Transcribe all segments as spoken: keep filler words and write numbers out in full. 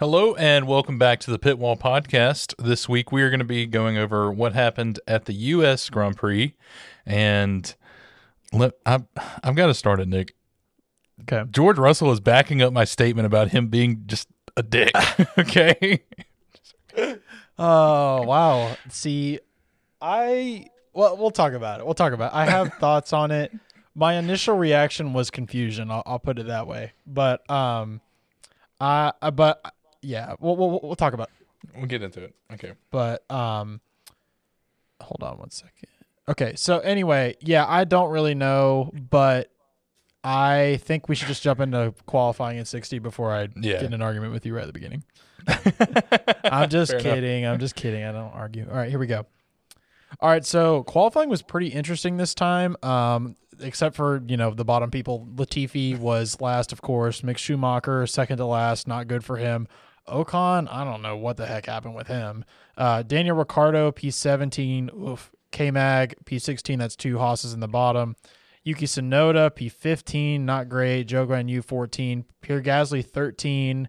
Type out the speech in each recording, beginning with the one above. Hello and welcome back to the Pit Wall Podcast. This week we are going to be going over what happened at the U S Grand Prix, and let, I've, I've got to start it, Nick. Okay. George Russell is backing up my statement about him being just a dick, okay? Oh, wow. See, I, well, we'll talk about it. We'll talk about it. I have thoughts on it. My initial reaction was confusion. I'll, I'll put it that way. But, um, I, uh, but... Yeah, we'll, we'll we'll talk about it. We'll get into it. Okay. But um, hold on one second. Okay, so anyway, yeah, I don't really know, but I think we should just jump into qualifying at sixty before I yeah. get in an argument with you right at the beginning. I'm just Fair kidding. Enough. I'm just kidding. I don't argue. All right, here we go. All right, so qualifying was pretty interesting this time, um, except for, you know, the bottom people. Latifi was last, of course. Mick Schumacher, second to last, not good for him. Ocon, I don't know what the heck happened with him. Uh, Daniel Ricciardo, P seventeen. Oof. K Mag, P sixteen. That's two Haas's in the bottom. Yuki Tsunoda, P fifteen. Not great. Joe Guanyu, fourteen. Pierre Gasly, thirteen.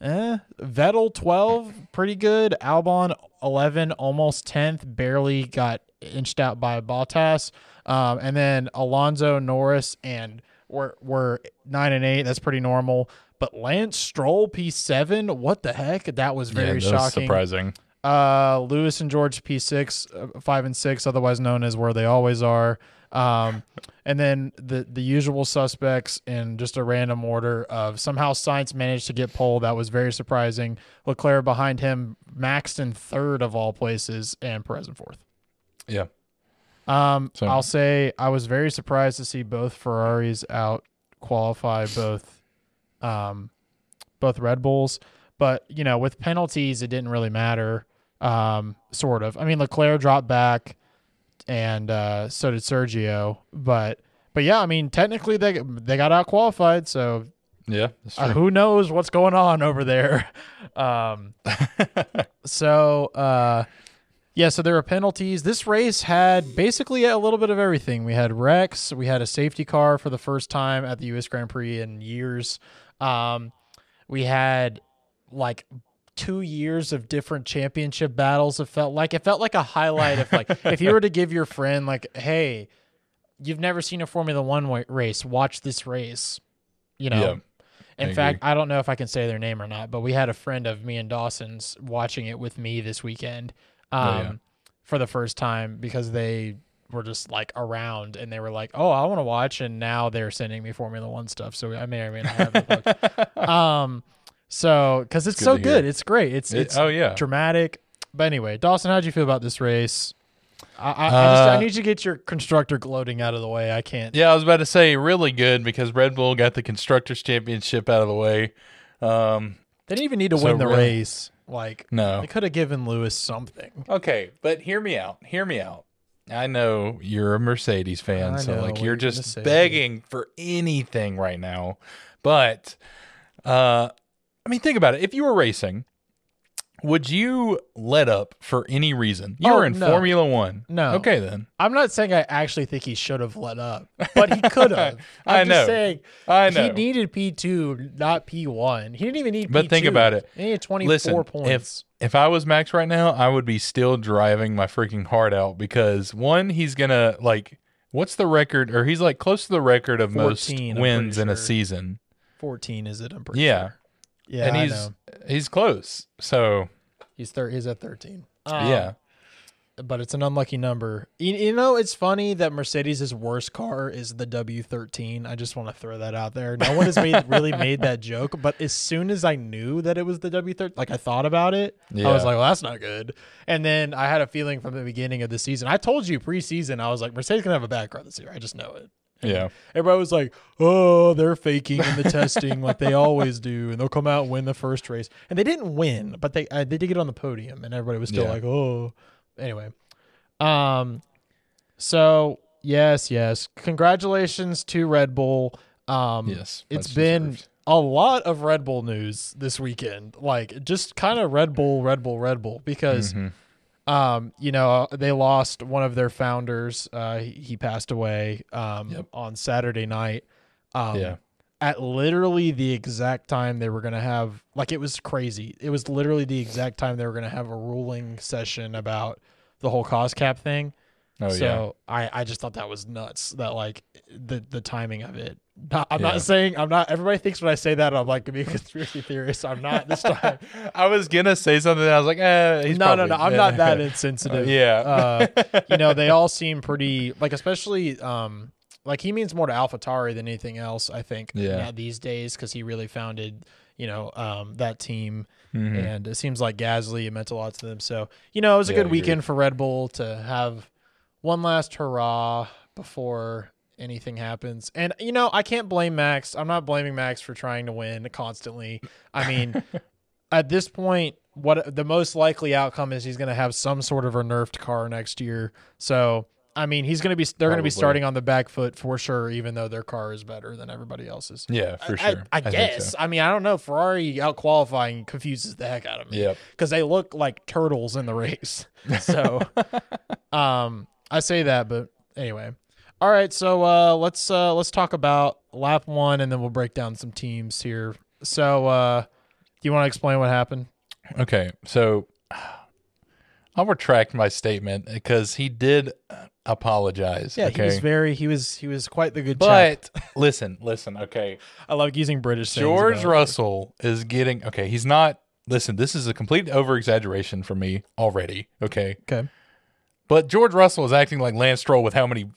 Eh. Vettel, twelve. Pretty good. Albon, eleven. Almost tenth. Barely got inched out by Bottas. Um, and then Alonso, Norris, and we're, we're nine and eight. That's pretty normal. But Lance Stroll, P seven, what the heck? That was very yeah, that shocking. Was surprising. Uh, Lewis and George, P six, uh, five and six, otherwise known as where they always are. Um, and then the the usual suspects in just a random order of somehow Sainz managed to get pole. That was very surprising. Leclerc behind him, Max in third of all places, and Perez in fourth. Yeah. Um, so. I'll say I was very surprised to see both Ferraris out qualify both. Um, both Red Bulls, but you know, with penalties, it didn't really matter. Um, sort of. I mean, Leclerc dropped back, and uh, so did Sergio. But but yeah, I mean, technically they they got out qualified. So yeah, that's true. Uh, who knows what's going on over there? Um, so uh, yeah, so there were penalties. This race had basically a little bit of everything. We had wrecks. We had a safety car for the first time at the U S Grand Prix in years. Um, we had like two years of different championship battles. It felt like, it felt like a highlight of like, if you were to give your friend like, hey, you've never seen a Formula One race, watch this race, you know? Yeah, In I fact, agree. I don't know if I can say their name or not, but we had a friend of me and Dawson's watching it with me this weekend, um, oh, yeah. for the first time because they were just like around and they were like, oh, I want to watch. And now they're sending me Formula One stuff. So I may or may not have it. um, so, cause it's, it's good so good. It's great. It's, it, it's oh, yeah. dramatic. But anyway, Dawson, how'd you feel about this race? I, I, uh, I, just, I need you to get your constructor gloating out of the way. I can't. Yeah. I was about to say really good because Red Bull got the constructors championship out of the way. Um, they didn't even need to so win the really, race. Like, no, they could have given Lewis something. Okay. But hear me out, hear me out. I know you're a Mercedes fan, I so know, like you're just Mercedes. begging for anything right now. But uh, I mean, think about it. If you were racing, would you let up for any reason? You oh, were in no. Formula One. No. Okay, then. I'm not saying I actually think he should have let up, but he could have. I'm I know. just saying I know. he needed P two, not P one. He didn't even need but P two. But think about it. He needed twenty-four Listen, points. If, If I was Max right now, I would be still driving my freaking heart out because, one, he's going to, like, what's the record? Or he's, like, close to the record of fourteen, most wins in sure. a season. fourteen, is it? I'm pretty yeah. sure. Yeah. And I he's know. he's close. So. He's thir- He's at thirteen. Um, yeah. But it's an unlucky number. You, you know, it's funny that Mercedes' worst car is the W thirteen. I just want to throw that out there. No one has made, really made that joke, but as soon as I knew that it was the W thirteen, like I thought about it, yeah. I was like, well, that's not good. And then I had a feeling from the beginning of the season. I told you preseason, I was like, Mercedes going to have a bad car this year. I just know it. And yeah. everybody was like, oh, they're faking in the testing like they always do, and they'll come out and win the first race. And they didn't win, but they, uh, they did get on the podium, and everybody was still yeah. like, oh. Anyway, um, so yes, yes. Congratulations to Red Bull. Um, yes, it's been deserved. a lot of Red Bull news this weekend, like just kind of Red Bull, Red Bull, Red Bull, because, mm-hmm. um, you know, they lost one of their founders. Uh, he, he passed away, um, yep. on Saturday night. Um, yeah. at literally the exact time they were going to have, like, it was crazy. It was literally the exact time they were going to have a ruling session about the whole cost cap thing. Oh, so yeah. So I, I just thought that was nuts, that, like, the, the timing of it. Not, I'm yeah. not saying, I'm not, everybody thinks when I say that, I'm like, gonna be a conspiracy theorist. I'm not this time. I was going to say something. I was like, eh, he's no, probably, no, no, I'm yeah. not that insensitive. Uh, yeah. uh, you know, they all seem pretty, like, especially, um, like, he means more to AlphaTauri than anything else, I think, yeah. these days, because he really founded, you know, um, that team. Mm-hmm. And it seems like Gasly meant a lot to them. So, you know, it was a yeah, good weekend for Red Bull to have one last hurrah before anything happens. And, you know, I can't blame Max. I'm not blaming Max for trying to win constantly. I mean, at this point, what the most likely outcome is he's going to have some sort of a nerfed car next year. So, I mean, he's going to be, they're going to be starting on the back foot for sure, even though their car is better than everybody else's. Yeah, for sure. I, I, I, I guess. So. I mean, I don't know. Ferrari out qualifying confuses the heck out of me. Yeah. Because they look like turtles in the race. So, um, I say that, but anyway. All right, so uh, let's uh, let's talk about lap one, and then we'll break down some teams here. So, uh, do you want to explain what happened? Okay, so I'll retract my statement because he did apologize. Yeah, okay? he was very he was he was quite the good but, chap. But listen, listen, okay. I love using British things. George Russell it. is getting okay. He's not. Listen, this is a complete over-exaggeration for me already. Okay. Okay. But George Russell is acting like Lance Stroll with how many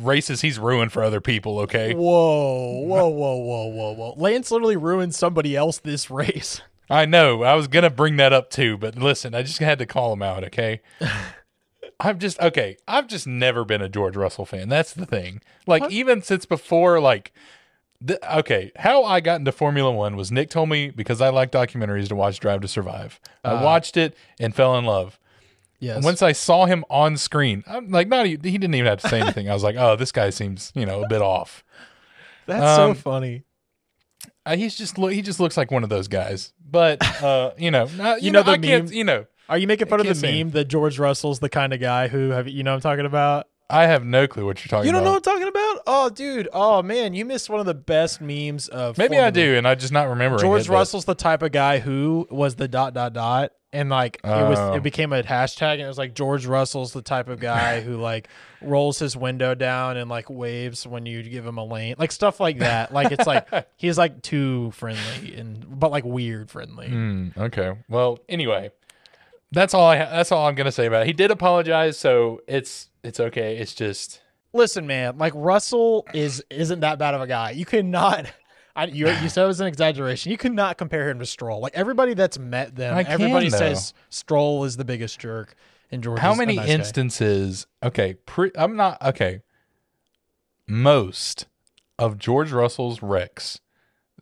races he's ruined for other people, okay? Whoa, whoa, whoa, whoa, whoa, whoa. Lance literally ruined somebody else this race. I know. I was going to bring that up too, but listen, I just had to call him out, okay? I'm just, okay, I've just never been a George Russell fan. That's the thing. Like, what? Even since before, like, th- okay, how I got into Formula One was Nick told me, because I like documentaries, to watch Drive to Survive. Uh, I watched it and fell in love. Yes. Once I saw him on screen, I'm like, not he didn't even have to say anything. I was like, oh, this guy seems, you know, a bit off. That's um, so funny. Uh, he's just he just looks like one of those guys. But uh, you know, uh, you, you know, know the I meme? Can't, you know, are you making fun of the meme that George Russell's the kind of guy who have you know what I'm talking about? I have no clue what you're talking about. You don't about. know what I'm talking about? Oh, dude. Oh, man. You missed one of the best memes of. Maybe Formula. I do, and I just not remembering. George it, Russell's but... the type of guy who was the dot, dot, dot. And, like, oh. it was, it became a hashtag, and it was, like, George Russell's the type of guy who, like, rolls his window down and, like, waves when you give him a lane. Like, stuff like that. Like, it's, like, he's, like, too friendly, and but, like, weird friendly. Mm, okay. Well, anyway, that's all, I ha- that's all I'm going to say about it. He did apologize, so it's... It's okay. It's just listen, man. Like Russell is isn't that bad of a guy. You cannot. I, you you said it was an exaggeration. You cannot compare him to Stroll. Like everybody that's met them, I everybody can, says Stroll is the biggest jerk. And George. How is many a nice instances? Guy. Okay, pre, I'm not okay. Most of George Russell's wrecks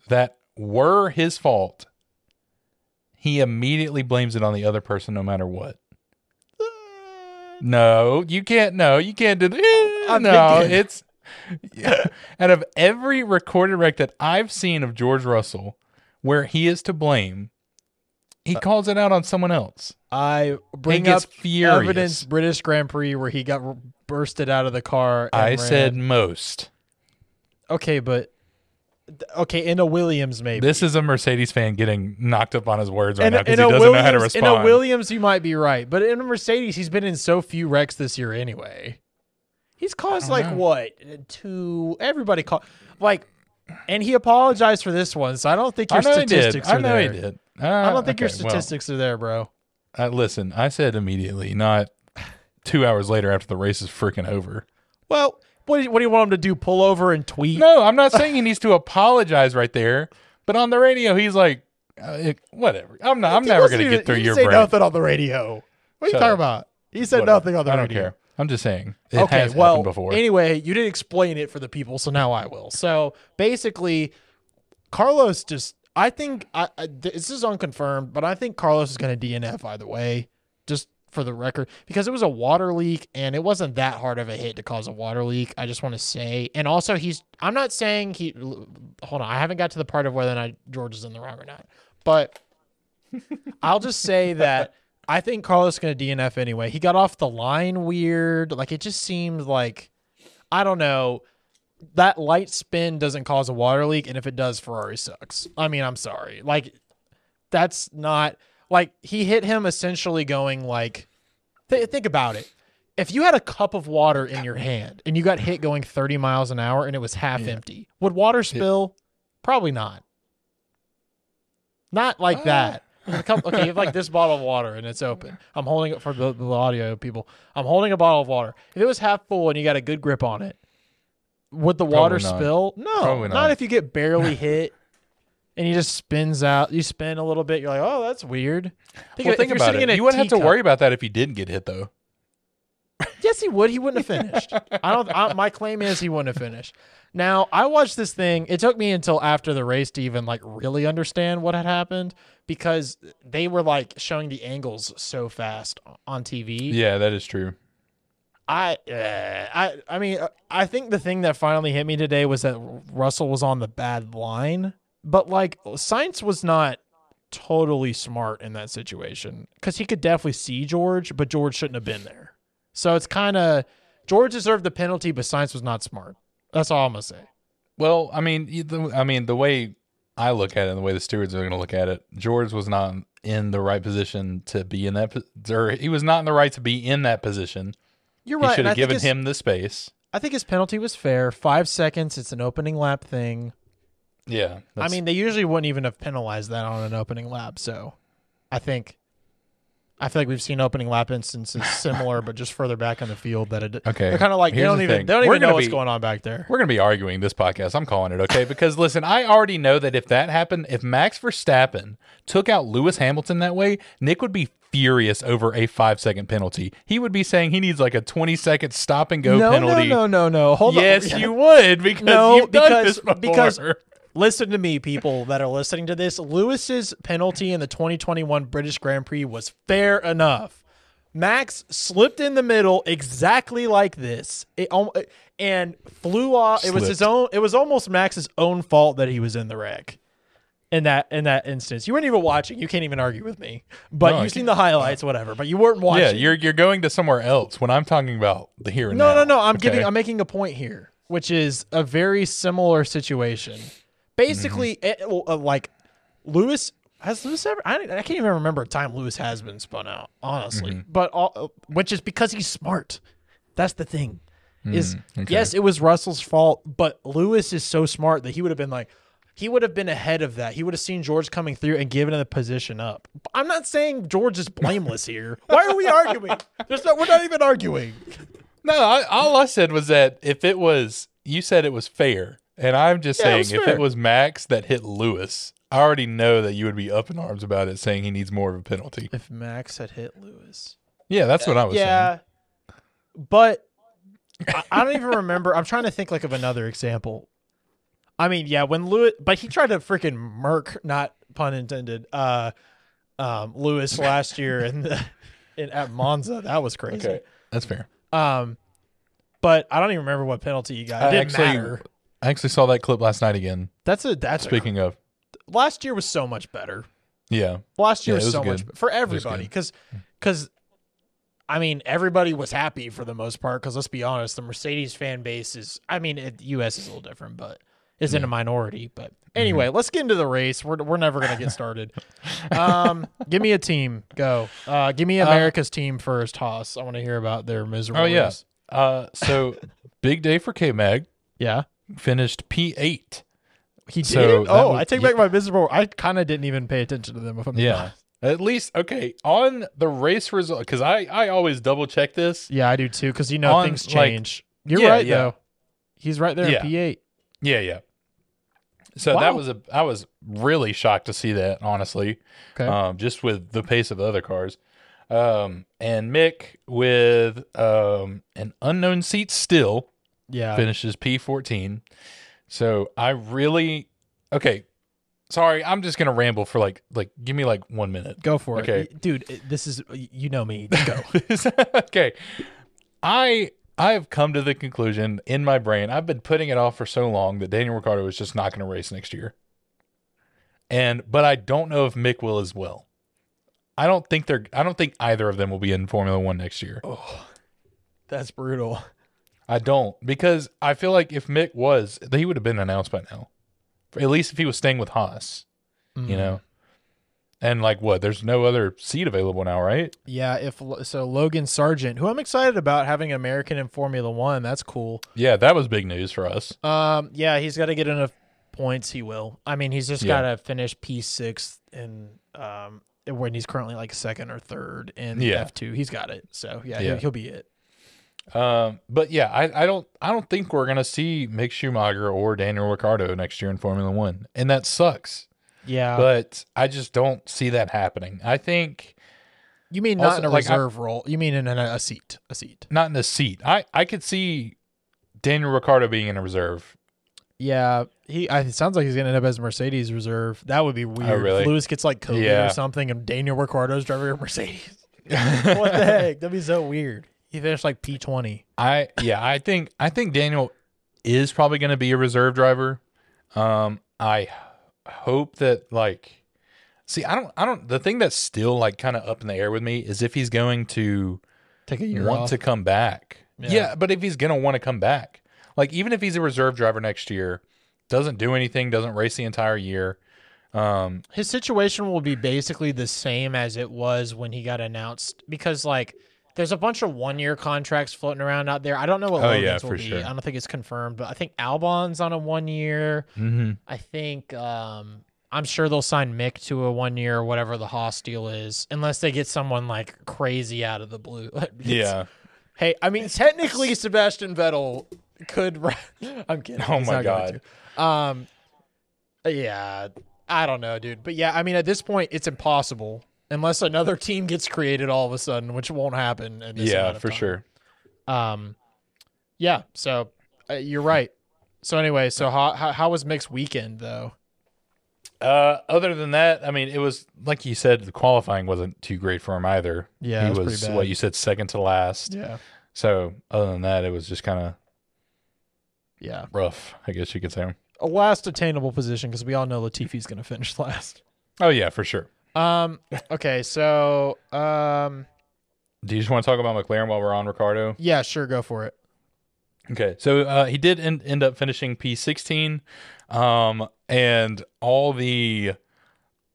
that were his fault, he immediately blames it on the other person, no matter what. No, you can't. No, you can't do that. No, thinking. It's yeah. Out of every recorded wreck that I've seen of George Russell where he is to blame, he uh, calls it out on someone else. I bring up furious. Evidence British Grand Prix where he got r- bursted out of the car. And I ran. said most. Okay, but. Okay, in a Williams, maybe. This is a Mercedes fan getting knocked up on his words right in, now because he doesn't Williams, know how to respond. In a Williams, you might be right. But in a Mercedes, he's been in so few wrecks this year anyway. He's caused, like, know. what? Two, everybody called. Like, and he apologized for this one, so I don't think your statistics are there. I know he did. I, know he did. Uh, I don't think okay, your statistics well, are there, bro. Uh, listen, I said immediately, not two hours later after the race is freaking over. Well... What do, you, what do you want him to do, pull over and tweet? No, I'm not saying he needs to apologize right there, but on the radio, he's like, uh, it, whatever. I'm not. I'm he never going to get through your brain. He said nothing on the radio. What are Shut you talking up. about? He said whatever. nothing on the I radio. I don't care. I'm just saying. It okay, has well, happened before. Anyway, you didn't explain it for the people, so now I will. So, basically, Carlos just, I think, I, I, this is unconfirmed, but I think Carlos is going to D N F either way. Just for the record, because it was a water leak and it wasn't that hard of a hit to cause a water leak. I just want to say, and also he's, I'm not saying he, hold on. I haven't got to the part of whether or not George is in the wrong or not, but I'll just say that I think Carlos is going to D N F anyway. He got off the line weird. Like it just seemed like, I don't know. that light spin doesn't cause a water leak, and if it does, Ferrari sucks. I mean, I'm sorry. Like, that's not... Like, he hit him essentially going, like... Th- think about it. If you had a cup of water in your hand, and you got hit going thirty miles an hour, and it was half yeah. empty, would water spill? Yeah. Probably not. Not like ah. that. A couple, okay, you have like this bottle of water and it's open. I'm holding it for the, the audio people. I'm holding a bottle of water. If it was half full and you got a good grip on it, would the water spill? No, probably not. Not if you get barely hit and you just spins out. You spin a little bit. You're like, oh, that's weird. Think well, of, think about it. You wouldn't have to cup. worry about that if he didn't get hit, though. Yes, he would. He wouldn't have finished. I don't. I, my claim is he wouldn't have finished. Now, I watched this thing. It took me until after the race to even like really understand what had happened because they were like showing the angles so fast on T V. Yeah, that is true. I, uh, I, I mean, I think the thing that finally hit me today was that Russell was on the bad line, but like Sainz was not totally smart in that situation because he could definitely see George, but George shouldn't have been there. So it's kind of George deserved the penalty, but Sainz was not smart. That's all I'm gonna say. Well, I mean, I mean the way I look at it, and the way the stewards are gonna look at it, George was not in the right position to be in that. Or he was not in the right to be in that position. You're right. He should have given his, him the space. I think his penalty was fair. Five seconds. It's an opening lap thing. Yeah. I mean, they usually wouldn't even have penalized that on an opening lap. So, I think. I feel like we've seen opening lap instances similar, but just further back on the field that it. Okay. They're kind of like, they don't, the even, they don't even don't even know what's be, going on back there. We're going to be arguing this podcast. I'm calling it, okay? Because, listen, I already know that if that happened, if Max Verstappen took out Lewis Hamilton that way, Nick would be furious over a five-second penalty. He would be saying he needs like a twenty-second stop-and-go no, penalty. No, no, no, no. Hold yes, on. Yes, you would because no, you've done because, this before. Because listen to me, people that are listening to this. Lewis's penalty in the twenty twenty-one British Grand Prix was fair enough. Max slipped in the middle exactly like this, it, and flew off. Slipped. It was his own. It was almost Max's own fault that he was in the wreck. In that in that instance, you weren't even watching. You can't even argue with me. But no, you've seen the highlights, whatever. But you weren't watching. Yeah, you're you're going to somewhere else. When I'm talking about the here and no, now. No, no, no. I'm okay? giving. I'm making a point here, which is a very similar situation. Basically, mm-hmm. it, uh, like, Lewis, has Lewis ever, I, I can't even remember a time Lewis has been spun out, honestly, mm-hmm. but, all, which is because he's smart. That's the thing, is, mm, okay. yes, it was Russell's fault, but Lewis is so smart that he would have been like, he would have been ahead of that. He would have seen George coming through and given the position up. I'm not saying George is blameless here. Why are we arguing? There's no, we're not even arguing. No, I, all I said was that if it was, you said it was fair. And I'm just yeah, saying, it if it was Max that hit Lewis, I already know that you would be up in arms about it, saying he needs more of a penalty. If Max had hit Lewis. Yeah, that's what I was yeah, saying. Yeah, but I, I don't even remember. I'm trying to think like of another example. I mean, yeah, when Lewis, but he tried to freaking murk, not pun intended, uh, um, Lewis last year in the, in at Monza. That was crazy. Okay, that's fair. Um, but I don't even remember what penalty you got. It didn't actually, matter. I actually saw that clip last night again. That's a that's speaking a, of. Last year was so much better. Yeah, last year yeah, was, was so good. much better for everybody because because I mean everybody was happy for the most part because let's be honest, the Mercedes fan base is I mean it, U S is a little different but is yeah. in a minority. But anyway, mm-hmm. let's get into the race. We're we're never gonna get started. um, give me a team. Go. Uh, give me America's uh, team first. Haas. I want to hear about their miserable. Oh yeah. Race. Uh, so big day for K Mag. Yeah. Finished P eight. He did? So oh, was, I take yeah. back my miserable. I kind of didn't even pay attention to them. If I'm yeah. At least, okay, on the race result, because I, I always double check this. Yeah, I do too, because you know on, things change. Like, You're yeah, right, yeah. though. He's right there yeah. in P eight. Yeah, yeah. So wow. that was a, I was really shocked to see that, honestly, okay. um, just with the pace of the other cars. Um, and Mick, with um, an unknown seat still. Yeah. Finishes P fourteen. So I really okay. Sorry, I'm just gonna ramble for like like give me like one minute. Go for okay. it. Okay. Dude, this is you know me. Go. okay. I I have come to the conclusion in my brain, I've been putting it off for so long that Daniel Ricciardo is just not gonna race next year. And but I don't know if Mick will as well. I don't think they're I don't think either of them will be in Formula One next year. Oh, that's brutal. I don't, because I feel like if Mick was, he would have been announced by now. At least if he was staying with Haas, mm. you know. And like what? There's no other seat available now, right? Yeah. If so, Logan Sargent, who I'm excited about having an American in Formula One, that's cool. Yeah, that was big news for us. Um, yeah, he's got to get enough points. He will. I mean, he's just yeah. got to finish P six in um when he's currently like second or third in yeah. F two. He's got it. So yeah, yeah. He'll, he'll be it. Um, but yeah, I, I don't, I don't think we're gonna see Mick Schumacher or Daniel Ricciardo next year in Formula One, and that sucks. Yeah, but I just don't see that happening. I think you mean not also, in a like reserve I, role. You mean in, in a, a seat, a seat, not in a seat. I, I could see Daniel Ricciardo being in a reserve. Yeah, he. I, it sounds like he's gonna end up as Mercedes reserve. That would be weird. Oh, really? If Lewis gets like COVID yeah. or something, and Daniel Ricciardo's driving a Mercedes. What the heck? That'd be so weird. He finished like P twenty. I yeah. I think I think Daniel is probably gonna be a reserve driver. Um, I. hope that like see I don't I don't the thing that's still like kind of up in the air with me is if he's going to take a year want off. to come back yeah. yeah but if he's gonna want to come back, like even if he's a reserve driver next year, doesn't do anything, doesn't race the entire year, um his situation will be basically the same as it was when he got announced, because like there's a bunch of one-year contracts floating around out there. I don't know what oh, Logan's yeah, will be. Sure. I don't think it's confirmed, but I think Albon's on a one-year. Mm-hmm. I think um, I'm sure they'll sign Mick to a one-year or whatever the Haas deal is, unless they get someone like crazy out of the blue. Yeah. Hey, I mean, technically Sebastian Vettel could – I'm kidding. Oh, my God. Um, yeah, I don't know, dude. But, yeah, I mean, at this point, it's impossible. Unless another team gets created all of a sudden, which won't happen. In this yeah, for time. sure. Um, yeah. So uh, you're right. So anyway, so how, how how was Mick's weekend though? Uh, other than that, I mean, it was like you said, the qualifying wasn't too great for him either. Yeah, he it was, was pretty bad. What you said, second to last. Yeah. So other than that, it was just kind of yeah rough. I guess you could say a last attainable position, because we all know Latifi's going to finish last. Oh yeah, for sure. Um, okay, so, um, do you just want to talk about McLaren while we're on Ricciardo? Yeah, sure. Go for it. Okay. So, uh, he did end, end up finishing P sixteen. Um, and all the,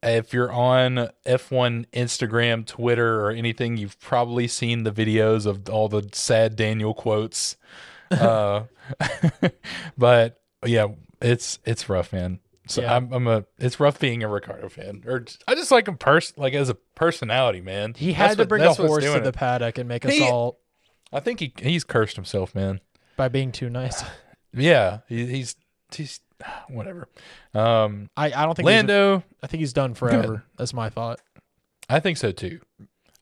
if you're on F one Instagram, Twitter, or anything, you've probably seen the videos of all the sad Daniel quotes. Uh, but yeah, it's, it's rough, man. So yeah. I'm, I'm a. It's rough being a Ricciardo fan, or just, I just like him person, like as a personality, man. He had that's to what, bring a horse to the it. paddock and make us he, all. I think he he's cursed himself, man, by being too nice. yeah, he, he's he's whatever. Um, I I don't think Lando. He's, I think he's done forever. Yeah. That's my thought. I think so too.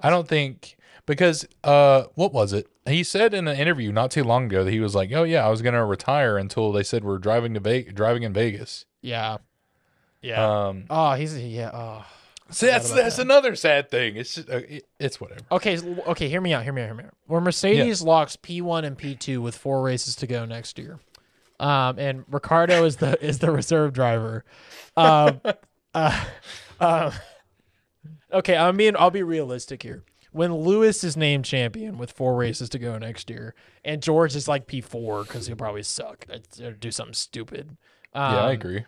I don't think because uh, what was it? He said in an interview not too long ago that he was like, "Oh yeah, I was gonna retire until they said we're driving to Ve- driving in Vegas." Yeah, yeah. Um, oh, he's yeah. Oh, see, that's that's that. another sad thing. It's just, uh, it, it's whatever. Okay, okay. Hear me out. Hear me out. Hear me out. Where Mercedes yeah. locks P one and P two with four races to go next year, um, and Ricciardo is the is the reserve driver. Um, uh, uh, okay, I mean, I'll be realistic here. When Lewis is named champion with four races to go next year, and George is like P four because he'll probably suck or do something stupid. Um, yeah, I agree.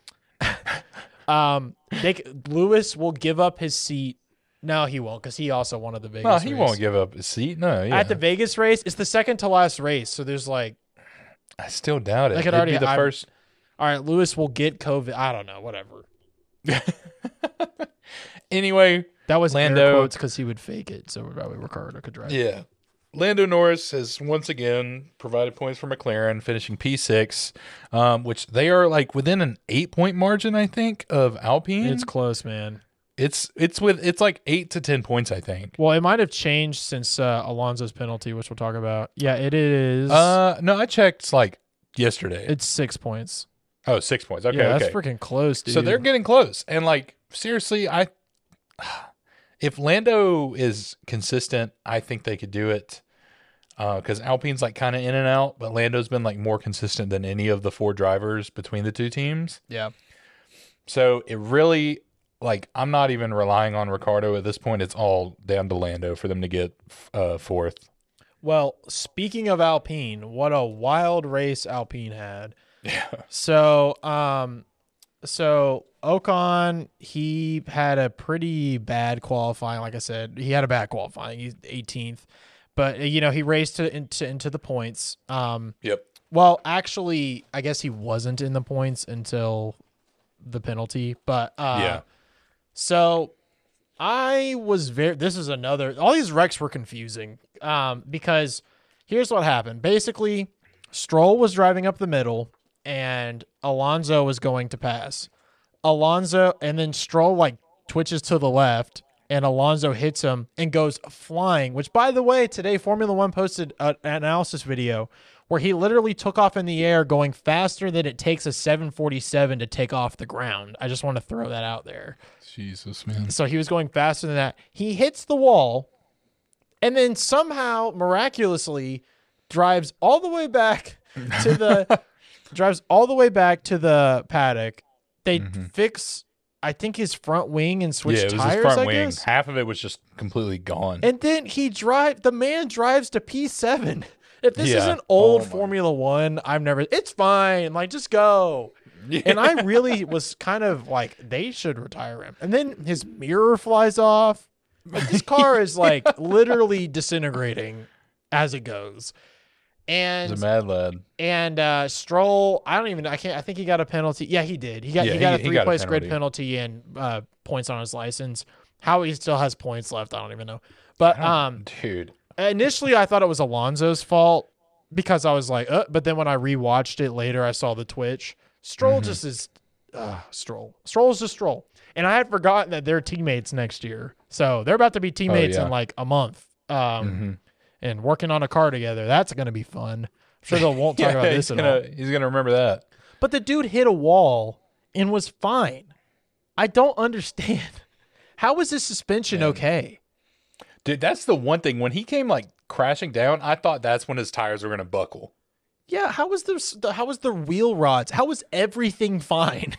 um, they, Lewis will give up his seat. No, he won't, because he also won at the Vegas. No, he race. won't give up his seat. No, yeah. At the Vegas race, it's the second to last race, so there's like. I still doubt it. Like it already be the I, first. All right, Lewis will get COVID. I don't know, whatever. Anyway, that was Lando air quotes because he would fake it, so probably Ricciardo could drive. Yeah. It. Lando Norris has once again provided points for McLaren, finishing P six, um, which they are like within an eight-point margin, I think, of Alpine. It's close, man. It's it's with it's like eight to ten points, I think. Well, it might have changed since uh, Alonso's penalty, which we'll talk about. Yeah, it is. Uh, no, I checked like yesterday. It's six points. Oh, six points. Okay, yeah, that's okay. freaking close, dude. So they're getting close, and like seriously, I. If Lando is consistent, I think they could do it because uh, Alpine's like kind of in and out, but Lando's been like more consistent than any of the four drivers between the two teams. Yeah. So it really, like, I'm not even relying on Ricciardo at this point. It's all down to Lando for them to get uh, fourth. Well, speaking of Alpine, what a wild race Alpine had. Yeah. So, um, so Ocon, he had a pretty bad qualifying. Like I said, he had a bad qualifying. He's eighteenth, but you know, he raced to, into into the points. Um, yep. Well, actually, I guess he wasn't in the points until the penalty. But uh, yeah. So I was very. This is another. All these wrecks were confusing. Um, because here's what happened. Basically, Stroll was driving up the middle, and Alonso was going to pass. Alonso, and then Stroll like twitches to the left, and Alonso hits him and goes flying, which, by the way, today Formula One posted a, an analysis video where he literally took off in the air going faster than it takes a seven forty-seven to take off the ground. I just want to throw that out there. Jesus, man. So he was going faster than that. He hits the wall, and then somehow, miraculously, drives all the way back to the... drives all the way back to the paddock. They mm-hmm. fix, I think, his front wing and switch yeah, it was tires, his front I wing. Guess. Half of it was just completely gone. And then he drive. the man drives to P seven. If this yeah. isn't old oh, Formula One, I've never... It's fine. Like, just go. Yeah. And I really was kind of like, they should retire him. And then his mirror flies off. Like, this car is, like, literally disintegrating as it goes. And he's a mad lad. And uh, Stroll, I don't even. I can't. I think he got a penalty. Yeah, he did. He got. Yeah, he got he, a three-place grid penalty and uh, points on his license. How he still has points left, I don't even know. But um, dude, initially I thought it was Alonso's fault because I was like, uh, but then when I rewatched it later, I saw the Twitch. Stroll mm-hmm. just is uh, Stroll. Stroll's just Stroll, and I had forgotten that they're teammates next year, so they're about to be teammates oh, yeah. in like a month. Um. Mm-hmm. And working on a car together, that's going to be fun. I'm sure they won't talk yeah, about this at gonna, all. He's going to remember that. But the dude hit a wall and was fine. I don't understand. How is his suspension Man. okay? Dude, that's the one thing. When he came like crashing down, I thought that's when his tires were going to buckle. Yeah, how was the how was the wheel rods? How was everything fine?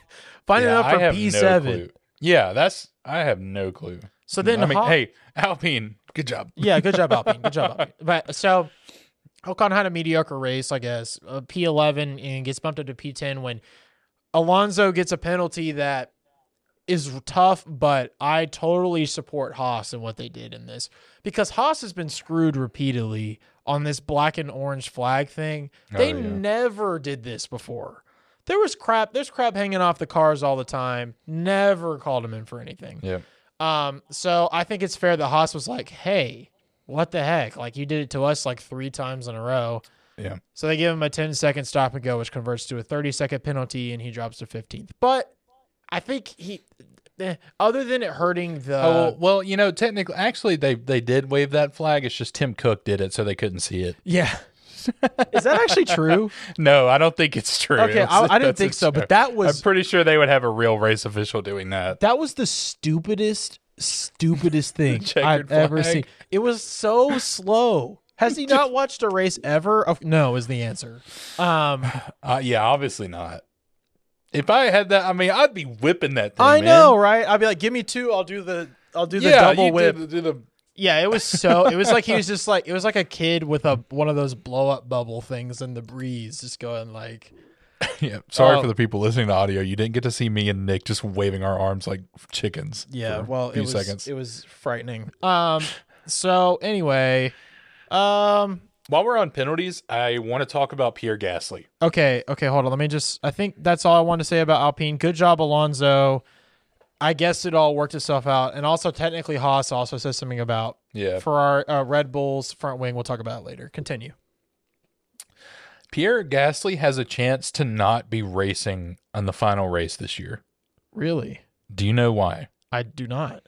Fine yeah, enough for P seven. No yeah, that's I have no clue. So then, I mean, Haas, hey, Alpine, good job. Yeah, good job, Alpine. Good job, Alpine. But so, Ocon had a mediocre race, I guess. Uh, P eleven and gets bumped up to P ten when Alonso gets a penalty that is tough, but I totally support Haas and what they did in this because Haas has been screwed repeatedly on this black and orange flag thing. Oh, they yeah. never did this before. There was crap. There's crap hanging off the cars all the time. Never called them in for anything. Yeah. Um, so I think it's fair that Haas was like, hey, what the heck? Like, you did it to us like three times in a row. Yeah. So they give him a ten second stop and go, which converts to a thirty second penalty, and he drops to fifteenth. But I think he, other than it hurting the. Oh, well, you know, technically, actually, they, they did wave that flag. It's just Tim Cook did it, so they couldn't see it. Yeah. Is that actually true? No, I don't think it's true. Okay, I, I didn't think so, but that was... I'm pretty sure they would have a real race official doing that. That was the stupidest, stupidest thing I've ever seen. It was so slow. Has he not watched a race ever? Oh, no, is the answer. Um, uh, yeah, obviously not. If I had that, I mean, I'd be whipping that thing, I know, man. Right? I'd be like, give me two, I'll do the, I'll do the yeah, double whip. Do the, do the, Yeah, it was so. It was like he was just like it was like a kid with a one of those blow up bubble things in the breeze, just going like. Yeah, sorry um, for the people listening to audio. You didn't get to see me and Nick just waving our arms like chickens. Yeah, for well, a few it was seconds. It was frightening. Um. So anyway, um. While we're on penalties, I want to talk about Pierre Gasly. Okay. Okay. Hold on. Let me just. I think that's all I want to say about Alpine. Good job, Alonso. I guess it all worked itself out. And also, technically, Haas also says something about yeah. Ferrari, uh, Red Bull's front wing. We'll talk about it later. Continue. Pierre Gasly has a chance to not be racing on the final race this year. Really? Do you know why? I do not.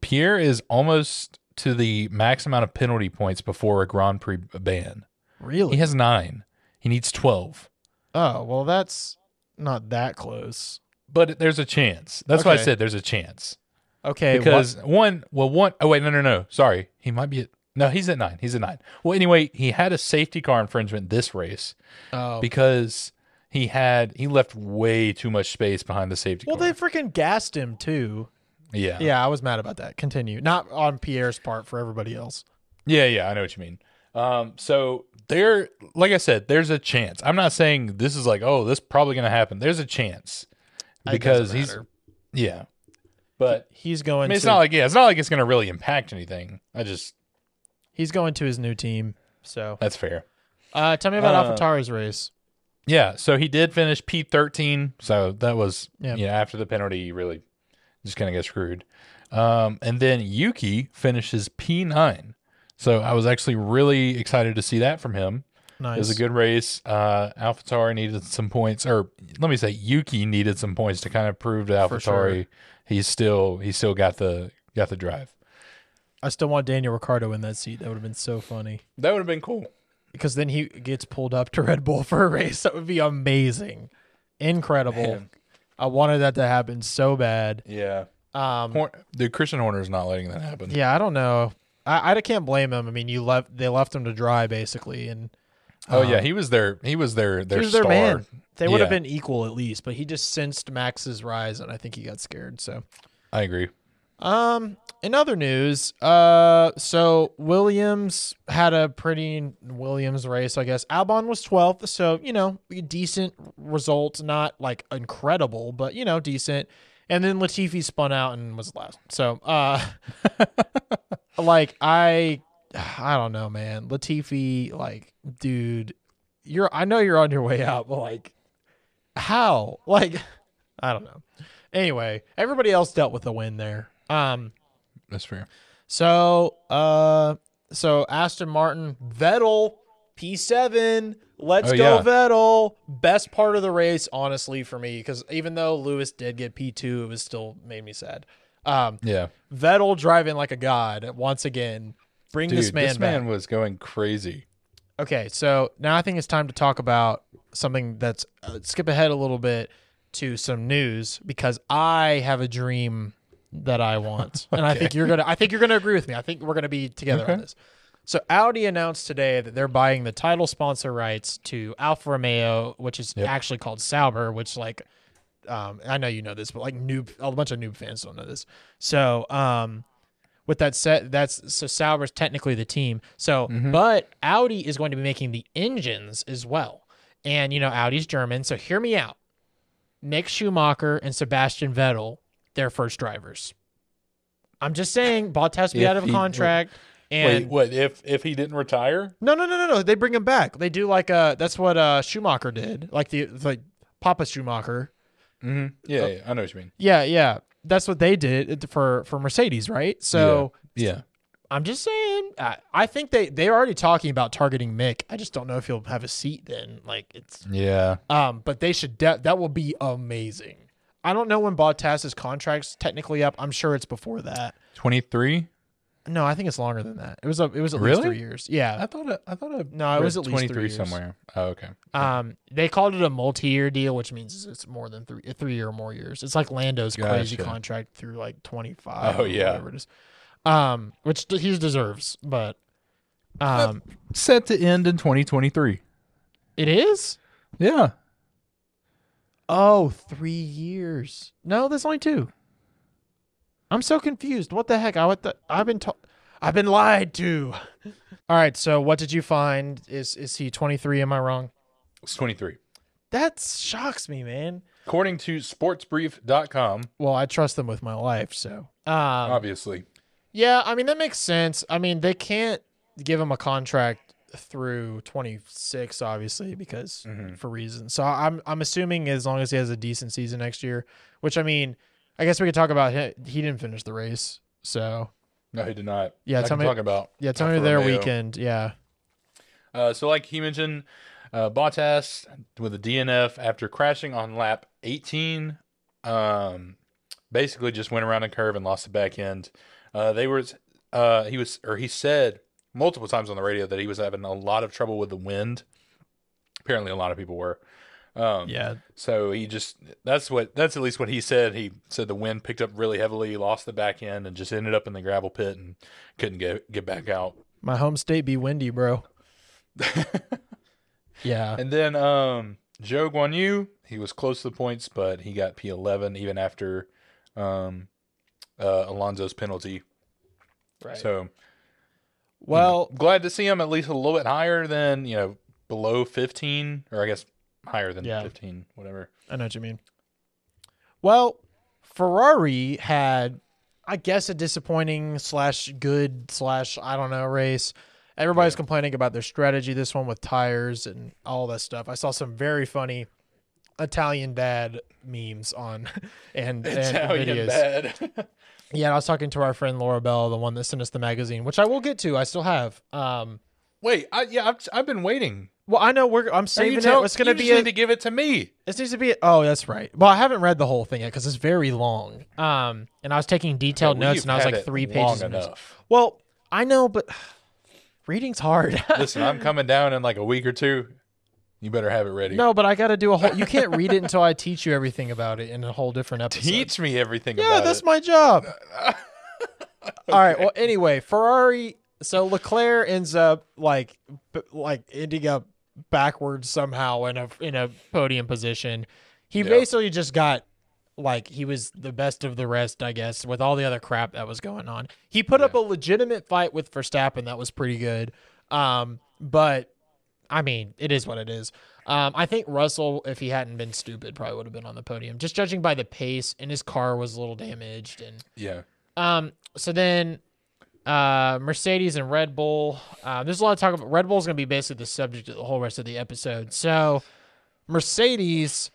Pierre is almost to the max amount of penalty points before a Grand Prix ban. Really? He has nine. He needs twelve. Oh, well, that's not that close. But there's a chance. That's okay. why I said there's a chance. Okay. Because what? one, well, one, oh, wait, no, no, no. Sorry. He might be at, no, he's at nine. He's at nine. Well, anyway, he had a safety car infringement this race oh. because he had, he left way too much space behind the safety well, car. Well, they freaking gassed him too. Yeah. Yeah, I was mad about that. Continue. Not on Pierre's part, for everybody else. Yeah, yeah, I know what you mean. Um, so there, like I said, there's a chance. I'm not saying this is like, oh, this is probably going to happen. There's a chance because he's, yeah, but he's going. I mean, it's to, not like yeah, it's not like it's going to really impact anything. I just he's going to his new team, so that's fair. Uh, tell me about uh, AlphaTauri's race. Yeah, so he did finish P thirteen. So that was yep. you know after the penalty, you really just kind of get screwed. Um, and then Yuki finishes P nine. So I was actually really excited to see that from him. Nice. It was a good race. Uh, AlphaTauri needed some points, or let me say, Yuki needed some points to kind of prove to AlphaTauri sure. he's still he's still got the got the drive. I still want Daniel Ricciardo in that seat. That would have been so funny. That would have been cool. Because then he gets pulled up to Red Bull for a race. That would be amazing. Incredible. Man. I wanted that to happen so bad. Yeah. Um, Horn- Dude, Christian Horner's not letting that happen. Yeah, I don't know. I, I can't blame him. I mean, you left. They left him to dry, basically. And um, oh yeah, he was their he was their their he was star. Their man. They yeah. would have been equal at least, but he just sensed Max's rise, and I think he got scared. So I agree. Um, in other news, uh, so Williams had a pretty Williams race, I guess. Albon was twelfth, so, you know, decent result, not like incredible, but, you know, decent. And then Latifi spun out and was last. So, uh, like, I, I don't know, man. Latifi, like, dude, you're, I know you're on your way out, but like, how? Like, I don't know. Anyway, everybody else dealt with a win there. Um, That's fair. So, uh, so Aston Martin, Vettel, P seven. Let's oh, go, yeah. Vettel. Best part of the race, honestly, for me, because even though Lewis did get P two, it was still made me sad. Um, yeah. Vettel driving like a god once again. Bring Dude, this man this back. This man was going crazy. Okay, so now I think it's time to talk about something that's uh, skip ahead a little bit to some news, because I have a dream that I want. And okay. I think you're going to, I think you're going to agree with me. I think we're going to be together okay. on this. So Audi announced today that they're buying the title sponsor rights to Alfa Romeo, which is yep. actually called Sauber, which like, um, I know you know this, but like noob, a bunch of noob fans don't know this. So, um, with that set, that's so Sauber's technically the team. So, mm-hmm. but Audi is going to be making the engines as well. And you know, Audi's German. So hear me out. Mick Schumacher and Sebastian Vettel, their first drivers. I'm just saying, Bottas be out of a contract. He, and wait, what if if he didn't retire? No, no, no, no, no. They bring him back. They do like uh that's what uh Schumacher did, like the like Papa Schumacher. Mm-hmm. Yeah, uh, yeah, I know what you mean. Yeah, yeah, that's what they did for for Mercedes, right? So yeah, yeah. I'm just saying, I, I think they they're already talking about targeting Mick. I just don't know if he'll have a seat then. Like it's yeah. Um, but they should. De- that will be amazing. I don't know when Bottas's contract's technically up. I'm sure it's before that. twenty-three No, I think it's longer than that. It was a, it was at really? least three years. Yeah, I thought it, I thought it no, it was at least three years. Somewhere. Oh, okay. Um, they called it a multi-year deal, which means it's more than three three or more years. It's like Lando's gotcha. crazy contract through like twenty-five. Oh yeah. Whatever it is. Um, which he deserves, but um, that's set to end in twenty twenty-three. It is? Yeah. Oh, three years. No, that's only two. I'm so confused. What the heck? I what the, I've been to- I've been lied to. All right. So, what did you find? Is is he twenty-three? Am I wrong? It's twenty-three. That shocks me, man. According to sports brief dot com. Well, I trust them with my life, so um, obviously. Yeah, I mean, that makes sense. I mean, they can't give him a contract through twenty-six, obviously, because mm-hmm. for reasons. So I'm I'm assuming as long as he has a decent season next year, which I mean, I guess we could talk about him. He didn't finish the race, so no, he did not. Yeah, I tell me talk about yeah, tell me their Romeo. weekend. Yeah. Uh, so like he mentioned, uh, Bottas with a D N F after crashing on lap eighteen, um, basically just went around a curve and lost the back end. Uh, they were, uh, he was, or he said multiple times on the radio that he was having a lot of trouble with the wind. Apparently, a lot of people were. Um, yeah. So he just, that's what, that's at least what he said. He said the wind picked up really heavily, lost the back end, and just ended up in the gravel pit and couldn't get get back out. My home state be windy, bro. Yeah. And then um, Zhou Guanyu, he was close to the points, but he got P eleven even after. Um, Uh, Alonso's penalty, right? So, Well, yeah. Glad to see him at least a little bit higher than, you know, below fifteen, or I guess higher than yeah. fifteen, whatever. I know what you mean. Well, Ferrari had, I guess, a disappointing slash good slash, I don't know, race. Everybody's yeah. complaining about their strategy, this one with tires and all that stuff. I saw some very funny Italian dad memes on and, Italian and videos. Dad. Yeah, I was talking to our friend Laura Bell, the one that sent us the magazine, which I will get to. I still have. Um, Wait, I, yeah, I've, I've been waiting. Well, I know we're. I'm saving it. It's gonna be. You need to give it to me. It needs to be. Oh, that's right. Well, I haven't read the whole thing yet because it's very long. Um, and I was taking detailed notes, and I was like three pages enough. Well, I know, but reading's hard. Listen, I'm coming down in like a week or two. You better have it ready. No, but I got to do a whole... You can't read it until I teach you everything about it in a whole different episode. Teach me everything yeah, about it. Yeah, that's my job. Okay. All right, well, anyway, Ferrari... So Leclerc ends up, like, like ending up backwards somehow in a, in a podium position. He yeah. basically just got, like, he was the best of the rest, I guess, with all the other crap that was going on. He put yeah. up a legitimate fight with Verstappen. That was pretty good. Um, but... I mean, it is what it is. Um, I think Russell, if he hadn't been stupid, probably would have been on the podium. Just judging by the pace, and his car was a little damaged. And yeah. Um. So then, uh, Mercedes and Red Bull. Uh, there's a lot of talk about Red Bull is going to be basically the subject of the whole rest of the episode. So, Mercedes.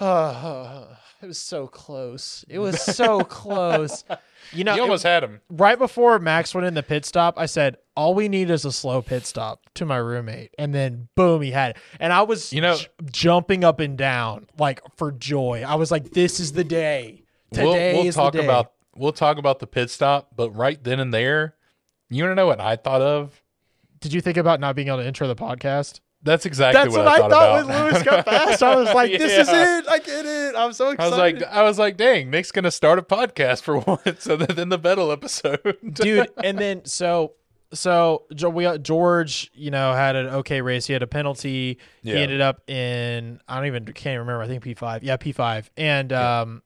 Uh, it was so close. It was so close. You know, you almost it, had him right before Max went in the pit stop. I said, "All we need is a slow pit stop." To my roommate, and then boom, he had it. And I was, you know, j jumping up and down like for joy. I was like, "This is the day. Today we'll, we'll is talk the day." About, we'll talk about the pit stop, but right then and there, you want to know what I thought of? Did you think about not being able to intro the podcast? That's exactly That's what, what I thought, thought about. When Lewis got fast, I was like, "This yeah. is it! I get it! I'm so excited!" I was like, "I was like, dang, Nick's gonna start a podcast for once." So then, then the Vettel episode, dude. And then so so we George, you know, had an okay race. He had a penalty. Yeah. He ended up in I don't even can't remember. I think P five. Yeah, P five. And yeah. um,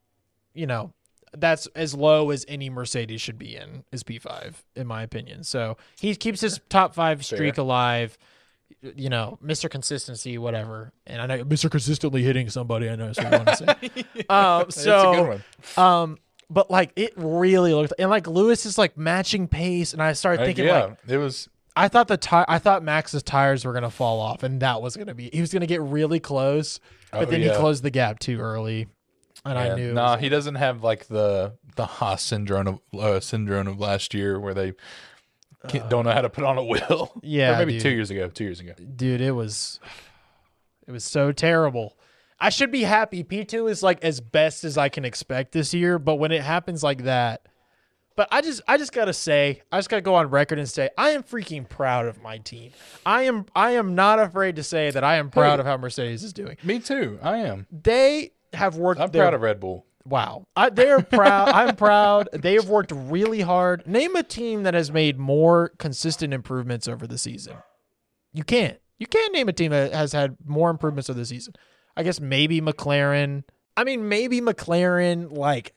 you know. That's as low as any Mercedes should be in is P five, in my opinion. So he keeps his top five streak Fair. alive. You know, Mister Consistency, whatever. And I know Mister Consistently hitting somebody. I know. So, you want to say. um, so, a good one. um, but like it really looked, and like Lewis is like matching pace, and I started thinking, uh, yeah, like, it was. I thought the tire, I thought Max's tires were gonna fall off, and that was gonna be. He was gonna get really close, but oh, then yeah. he closed the gap too early, and yeah. I knew. Nah, he like, doesn't have like the the Haas syndrome of uh, syndrome of last year where they. Can't, don't know how to put on a wheel. Yeah, or maybe dude. two years ago. Two years ago, dude, it was, it was so terrible. I should be happy. P two is like as best as I can expect this year, but when it happens like that, but I just, I just gotta say, I just gotta go on record and say, I am freaking proud of my team. I am, I am not afraid to say that I am proud hey, of how Mercedes is doing. Me too. I am. They have worked. I'm their, proud of Red Bull. Wow. I, they are proud. I'm proud. They have worked really hard. Name a team that has made more consistent improvements over the season. You can't. You can't name a team that has had more improvements over the season. I guess maybe McLaren. I mean, maybe McLaren, like,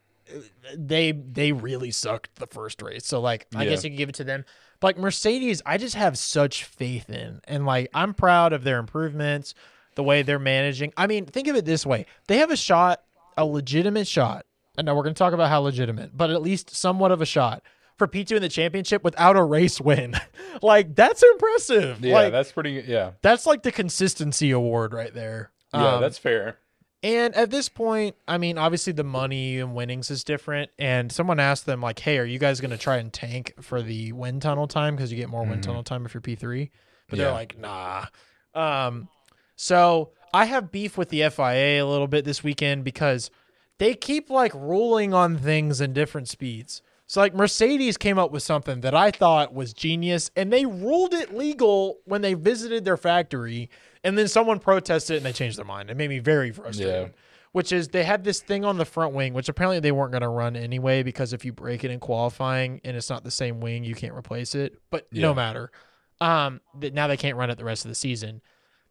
they they really sucked the first race. So, like, I yeah. guess you can give it to them. But, like, Mercedes, I just have such faith in. And, like, I'm proud of their improvements, the way they're managing. I mean, think of it this way. They have a shot. A legitimate shot. I know we're going to talk about how legitimate, but at least somewhat of a shot for P two in the championship without a race win. Like, that's impressive. Yeah, like, that's pretty, yeah. That's like the consistency award right there. Yeah, um, that's fair. And at this point, I mean, obviously the money and winnings is different. And someone asked them, like, hey, are you guys going to try and tank for the wind tunnel time? Because you get more mm. wind tunnel time if you're P three. But yeah. they're like, nah. Um, so... I have beef with the F I A a little bit this weekend because they keep like ruling on things in different speeds. So like Mercedes came up with something that I thought was genius and they ruled it legal when they visited their factory and then someone protested and they changed their mind. It made me very frustrated, yeah. which is they had this thing on the front wing, which apparently they weren't going to run anyway, because if you break it in qualifying and it's not the same wing, you can't replace it, but yeah. no matter. Um, now they can't run it the rest of the season.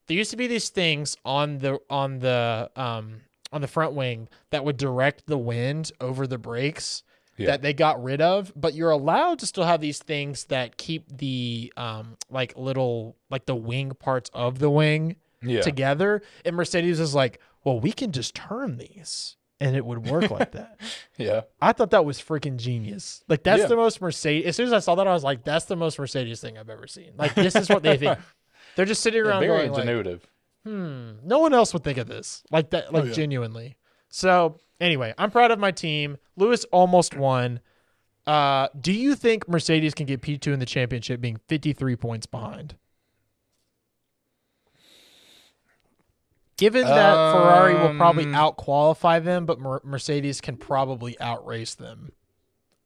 There used to be these things on the on the um on the front wing that would direct the wind over the brakes. yeah. that they got rid of, but you're allowed to still have these things that keep the um like little like the wing parts of the wing yeah. together. And Mercedes is like, well, we can just turn these and it would work like that. Yeah. I thought that was freaking genius. Like that's yeah. the most Mercedes. As soon as I saw that, I was like, that's the most Mercedes thing I've ever seen. Like this is what they think. They're just sitting around yeah, very going, ingenuitive. Like, hmm, no one else would think of this like that, like oh, yeah. genuinely. So anyway, I'm proud of my team. Lewis almost won. Uh, do you think Mercedes can get P two in the championship being fifty-three points behind? Given that um, Ferrari will probably out-qualify them, but Mer- Mercedes can probably outrace them.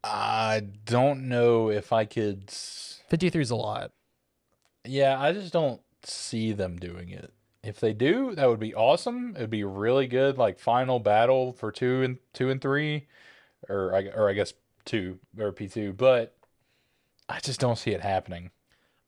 I don't know if I could... fifty-three is a lot. Yeah, I just don't see them doing it. If they do, that would be awesome. It would be really good, like final battle for two and two and three, or I or I guess two or P two. But I just don't see it happening.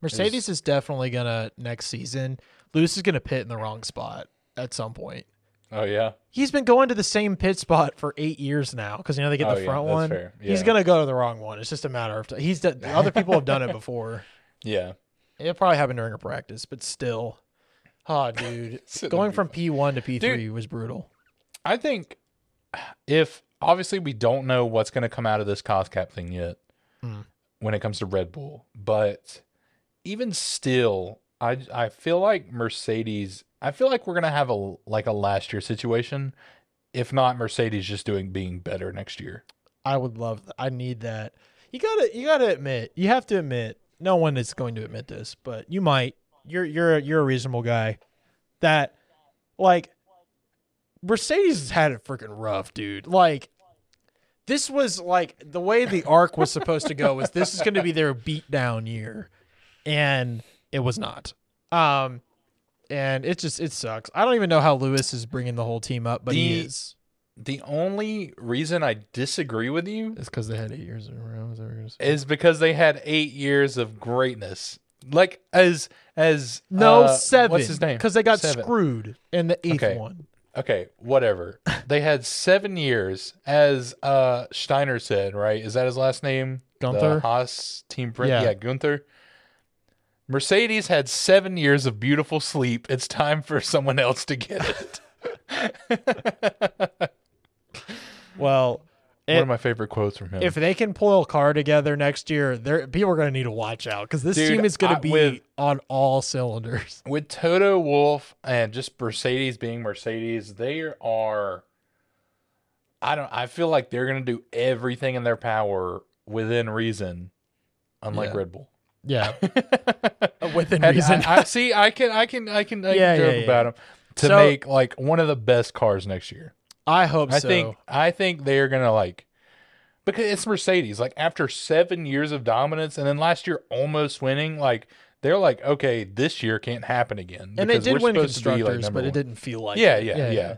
Mercedes it's, is definitely gonna next season. Lewis is gonna pit in the wrong spot at some point. Oh yeah, he's been going to the same pit spot for eight years now because you know they get oh, the front yeah, one. Fair. Yeah. He's gonna go to the wrong one. It's just a matter of time. He's done, other people have done it before. Yeah, it probably happened during a practice, but still. Oh, dude. Going from P one to P three dude, was brutal. I think if, obviously, we don't know what's going to come out of this cost cap thing yet mm. when it comes to Red Bull. But even still, I, I feel like Mercedes, I feel like we're going to have a like a last year situation. If not, Mercedes just doing being better next year. I would love that. I need that. You gotta, you gotta admit, you have to admit, no one is going to admit this, but you might. You're you're you're a reasonable guy. That like Mercedes has had it freaking rough, dude. Like this was like the way the arc was supposed to go was this is going to be their beat down year, and it was not. Um, and it just it sucks. I don't even know how Lewis is bringing the whole team up, but the, he is. The only reason I disagree with you is because they had eight years in a row. Is, that what you're saying? Is because they had eight years of greatness. Like as as no uh, seven. What's his name? Because they got seven. Screwed in the eighth okay. one. Okay, whatever. They had seven years, as uh, Steiner said. Right? Is that his last name? Gunther the Haas team president. Yeah. yeah, Gunther. Mercedes had seven years of beautiful sleep. It's time for someone else to get it. Well. One it, of my favorite quotes from him. If they can pull a car together next year, people are going to need to watch out because this Dude, team is going to be with, on all cylinders. With Toto Wolff and just Mercedes being Mercedes, they are. I don't. I feel like they're going to do everything in their power within reason, unlike yeah. Red Bull. Yeah, within and reason. I, I see. I can. I can. I can. I yeah, can joke yeah, yeah. about them to so, make like one of the best cars next year. I hope I so. Think, I think they're going to like, because it's Mercedes, like after seven years of dominance and then last year almost winning, like they're like, okay, this year can't happen again. And they did win constructors, like but it one. Didn't feel like yeah, it. Yeah, yeah, yeah.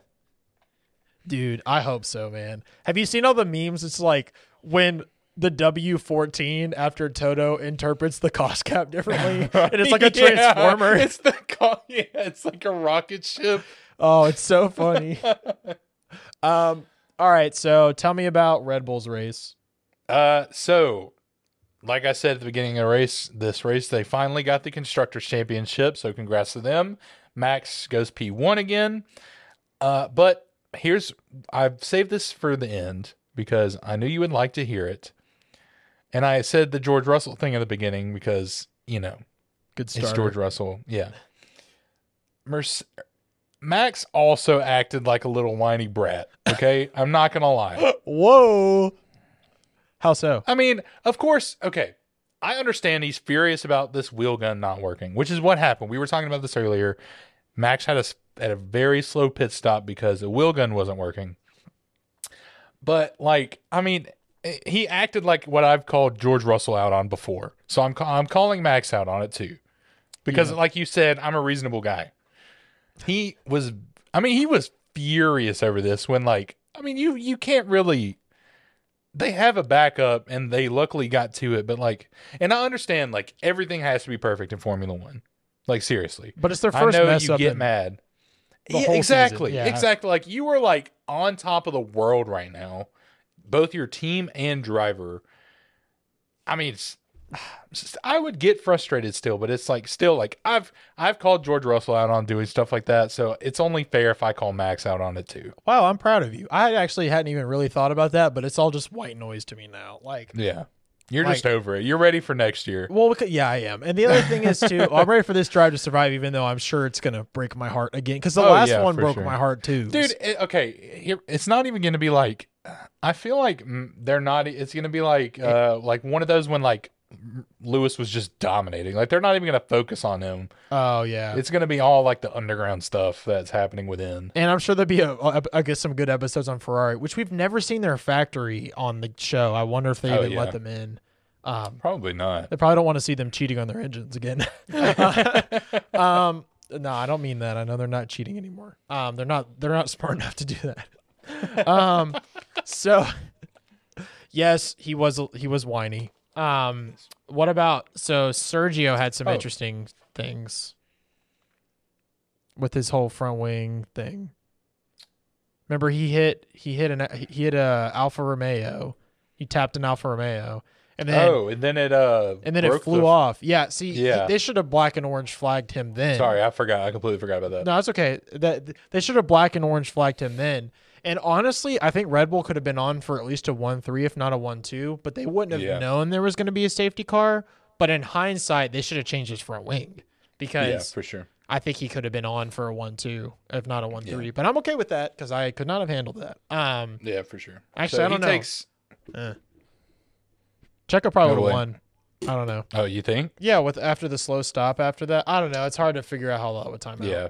Dude, I hope so, man. Have you seen all the memes? It's like when the W fourteen after Toto interprets the cost cap differently and it's like a yeah, transformer. It's the yeah, it's like a rocket ship. Oh, it's so funny. Um. All right. So, tell me about Red Bull's race. Uh. So, like I said at the beginning of the race, this race they finally got the constructors' championship. So, congrats to them. Max goes P one again. Uh. But here's I've saved this for the end because I knew you would like to hear it, and I said the George Russell thing at the beginning because you know, good start. It's George Russell. Yeah. Merce. Max also acted like a little whiny brat, okay? I'm not going to lie. Whoa. How so? I mean, of course, okay, I understand he's furious about this wheel gun not working, which is what happened. We were talking about this earlier. Max had a, had a very slow pit stop because the wheel gun wasn't working. But, like, I mean, he acted like what I've called George Russell out on before. So I'm, I'm calling Max out on it, too. Because, yeah. like you said, I'm a reasonable guy. He was, I mean, he was furious over this when, like, I mean, you you can't really, they have a backup and they luckily got to it. But, like, and I understand, like, everything has to be perfect in Formula One. Like, seriously. But it's their first I know mess you up get mad. Yeah, exactly. Yeah. Exactly. Like, you are, like, on top of the world right now. both your team and driver. I mean, it's, I would get frustrated still, but it's like still like I've I've called George Russell out on doing stuff like that, so it's only fair if I call Max out on it too. Wow, I'm proud of you. I actually hadn't even really thought about that, but it's all just white noise to me now. Like, yeah, you're like, just over it. You're ready for next year. Well, yeah, I am. And the other thing is too, I'm ready for this drive to survive, even though I'm sure it's gonna break my heart again because the oh, last yeah, one broke sure. my heart too, dude. It, okay, it's not even gonna be like. I feel like they're not. It's gonna be like uh like one of those when like. Lewis was just dominating. Like they're not even going to focus on him. Oh yeah, it's going to be all like the underground stuff that's happening within. And I'm sure there'll be a, a, I guess some good episodes on Ferrari, which we've never seen their factory on the show. I wonder if they oh, even yeah. let them in. Um, probably not. They probably don't want to see them cheating on their engines again. um, no, I don't mean that. I know they're not cheating anymore. Um, they're not. They're not smart enough to do that. Um, so yes, he was. He was whiny. Um, what about, so Sergio had some oh. interesting things with his whole front wing thing. Remember he hit, he hit an, he hit a Alfa Romeo. He tapped an Alfa Romeo and then, oh, and then it, uh, and then it flew the... off. Yeah. See, yeah. He, they should have black and orange flagged him then. Sorry. I forgot. I completely forgot about that. No, that's okay. That they should have black and orange flagged him then. And honestly, I think Red Bull could have been on for at least a one three, if not a one two, but they wouldn't have yeah. known there was going to be a safety car. But in hindsight, they should have changed his front wing because yeah, for sure. I think he could have been on for a one two, if not a one three. Yeah. But I'm okay with that because I could not have handled that. Um, yeah, for sure. Actually, so I don't know. Takes... Eh. Checo probably would have won. I don't know. Oh, you think? Yeah, with after the slow stop after that. I don't know. It's hard to figure out how that would time out. Yeah.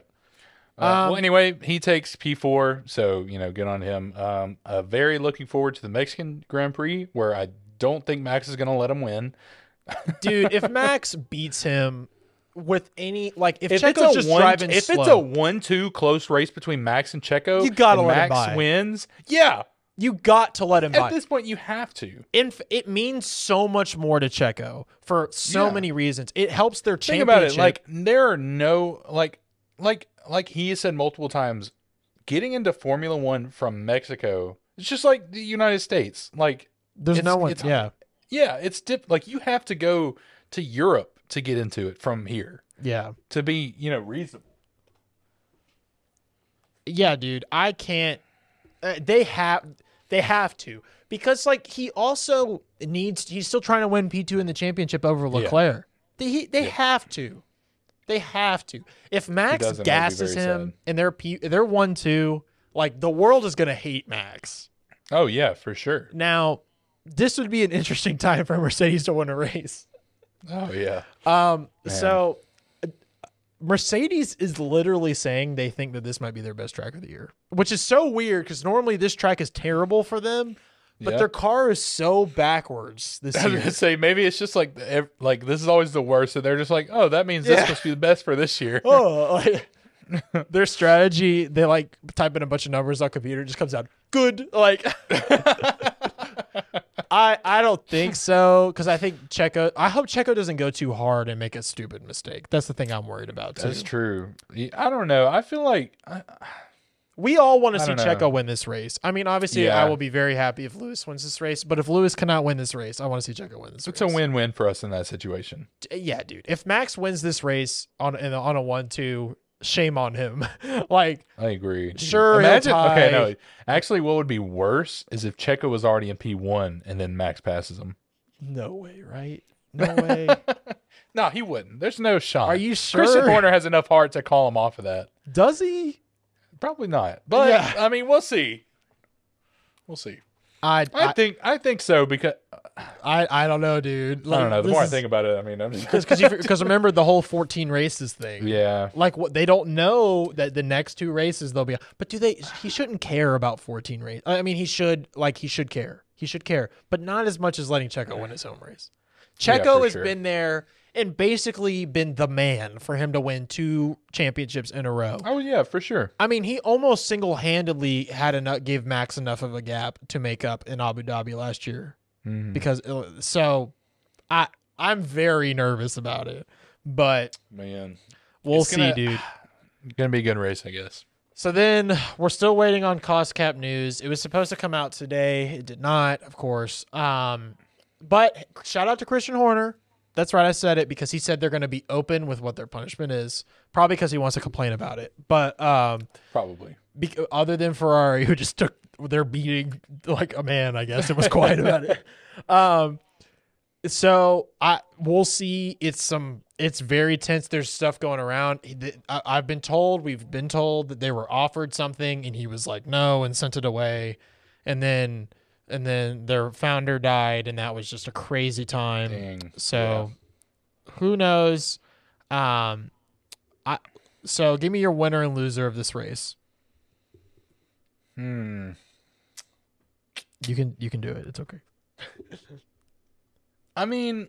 Uh, well, anyway, he takes P four, so, you know, good on him. Um, uh, very looking forward to the Mexican Grand Prix, where I don't think Max is going to let him win. Dude, if Max beats him with any, like, if, if Checo's just one, driving if slow. If it's a one two close race between Max and Checo, you gotta and let Max him buy. wins, yeah. You got to let him buy. At this point, you have to. In, it means so much more to Checo for so yeah. many reasons. It helps their Think championship. Think about it, like, there are no, like, like, Like he has said multiple times, getting into Formula One from Mexico, it's just like the United States. Like there's no one. It's, yeah, yeah. It's diff- like you have to go to Europe to get into it from here. Yeah, to be you know reasonable. Yeah, dude, I can't. Uh, they have they have to because like he also needs. He's still trying to win P two in the championship over Leclerc. Yeah. They he, they yeah. have to. They have to. If Max gasses him sad. and they're P, they're one two, like the world is gonna hate Max. Oh yeah, for sure. Now, this would be an interesting time for Mercedes to win a race. Oh yeah. Um. Man. So, uh, Mercedes is literally saying they think that this might be their best track of the year, which is so weird because normally this track is terrible for them. But yep. their car is so backwards this year. I was gonna say maybe it's just like like this is always the worst, and they're just like, oh, that means this yeah. must be the best for this year. Oh, like, their strategy, they like type in a bunch of numbers on computer, it just comes out good. Like, I I don't think so because I think Checo. I hope Checo doesn't go too hard and make a stupid mistake. That's the thing I'm worried about. Too. That's true. I don't know. I feel like. I, We all want to see Checo win this race. I mean, obviously, yeah. I will be very happy if Lewis wins this race. But if Lewis cannot win this race, I want to see Checo win this race. It's a win-win for us in that situation. Yeah, dude. If Max wins this race on on a one two, shame on him. Like, I agree. Sure, imagine. Okay, no. Actually, what would be worse is if Checo was already in P one and then Max passes him. No way, right? No way. No, he wouldn't. There's no shot. Are you sure? Christian Horner has enough heart to call him off of that. Does he? Probably not, but yeah. I mean, we'll see. We'll see. I I think I think so because I I don't know, dude. Like, I don't know. The more is, I think about it, I mean, I'm just because because remember the whole fourteen races thing. Yeah, like what they don't know that the next two races they'll be. But do they? He shouldn't care about fourteen races. I mean, he should like he should care. He should care, but not as much as letting Checo win his home race. Checo yeah, has sure. been there. And basically been the man for him to win two championships in a row. Oh, yeah, for sure. I mean, he almost single-handedly had enough, gave Max enough of a gap to make up in Abu Dhabi last year. Mm-hmm. Because so I, I'm very nervous about it. But man, we'll it's see, gonna, dude. It's going to be a good race, I guess. So then we're still waiting on cost cap news. It was supposed to come out today. It did not, of course. Um, but shout out to Christian Horner. That's right. I said it because he said they're going to be open with what their punishment is. Probably because he wants to complain about it. But um, probably. Be- other than Ferrari, who just took their beating like a man, I guess. It was quiet about it. Um, so I we'll see. It's some. It's very tense. There's stuff going around. I, I've been told, we've been told that they were offered something and he was like, no, and sent it away. And then, and then their founder died and that was just a crazy time. Dang. So yeah. Who knows? Um, I, so give me your winner and loser of this race. Hmm. You can, you can do it. It's okay. I mean,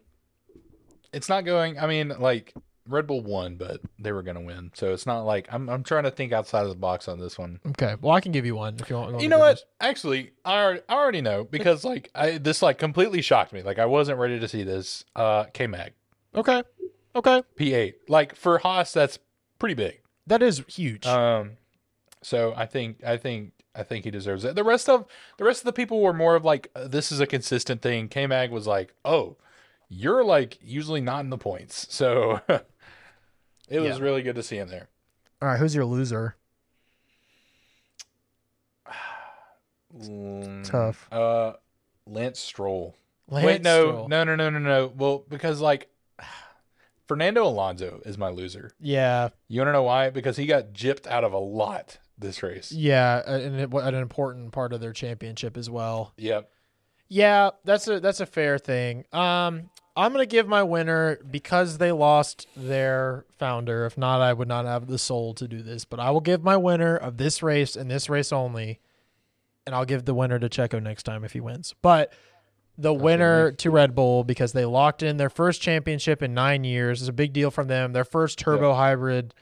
it's not going, I mean, like, Red Bull won, but they were going to win. So it's not like, I'm I'm trying to think outside of the box on this one. Okay. Well, I can give you one if you want. You, want you know what? This. Actually, I already, I already know because, like, I this, like, completely shocked me. Like, I wasn't ready to see this. Uh, K Mag. Okay. Okay. P eight. Like, for Haas, that's pretty big. That is huge. Um, So I think, I think, I think he deserves it. The rest of, the rest of the people were more of like, this is a consistent thing. K Mag was like, oh, you're like usually not in the points. So it yeah. was really good to see him there. All right. Who's your loser? It's tough. Uh, Lance Stroll. Lance Wait, no, Stroll. no, no, no, no, no. Well, because like Fernando Alonso is my loser. Yeah. You want to know why? Because he got gypped out of a lot this race. Yeah. And it, an important part of their championship as well. Yep. Yeah. That's a, that's a fair thing. Um, I'm going to give my winner because they lost their founder. If not, I would not have the soul to do this, but I will give my winner of this race and this race only. And I'll give the winner to Checo next time if he wins. But the That's winner really cool. to Red Bull because they locked in their first championship in nine years. It's a big deal from them. Their first turbo yep. hybrid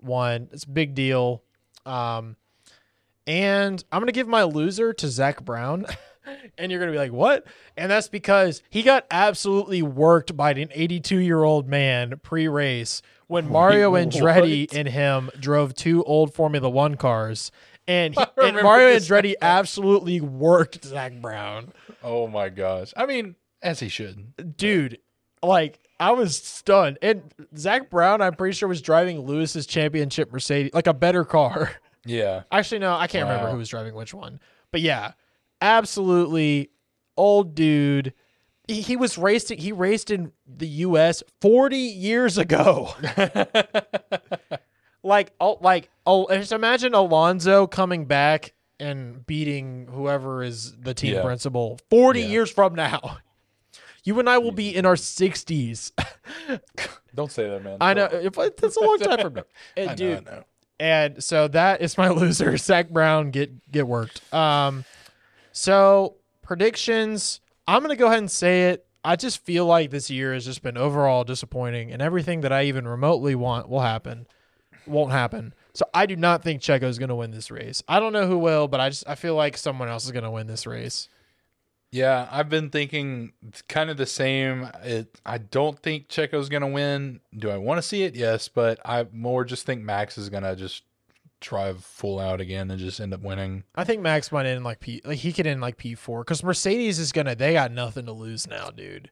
one. It's a big deal. Um, and I'm going to give my loser to Zach Brown. And you're going to be like, what? And that's because he got absolutely worked by an eighty-two-year-old man pre-race when Mario Wait, Andretti what? and him drove two old Formula One cars. And, he, and Mario Andretti absolutely worked Zach Brown. Oh, my gosh. I mean, as he should. Dude, like, I was stunned. And Zach Brown, I'm pretty sure, was driving Lewis's championship Mercedes, like a better car. Yeah. Actually, no, I can't wow. remember who was driving which one. But, yeah. Absolutely old dude. He, he was racing. He raced in the U S forty years ago. like, oh, like, oh, just imagine Alonso coming back and beating whoever is the team yeah. principal forty yeah. years from now. You and I will be in our sixties. Don't say that, man. I know. That's a long time from now. And I know, dude, I know. And so that is my loser. Zach Brown, get, get worked. Um, So predictions, I'm going to go ahead and say it. I just feel like this year has just been overall disappointing and everything that I even remotely want will happen, won't happen. So I do not think Checo is going to win this race. I don't know who will, but I just, I feel like someone else is going to win this race. Yeah. I've been thinking kind of the same. It, I don't think Checo is going to win. Do I want to see it? Yes. But I more just think Max is going to just drive full out again and just end up winning. I think Max might end like P, like he could end like P four because Mercedes is gonna. They got nothing to lose now, dude.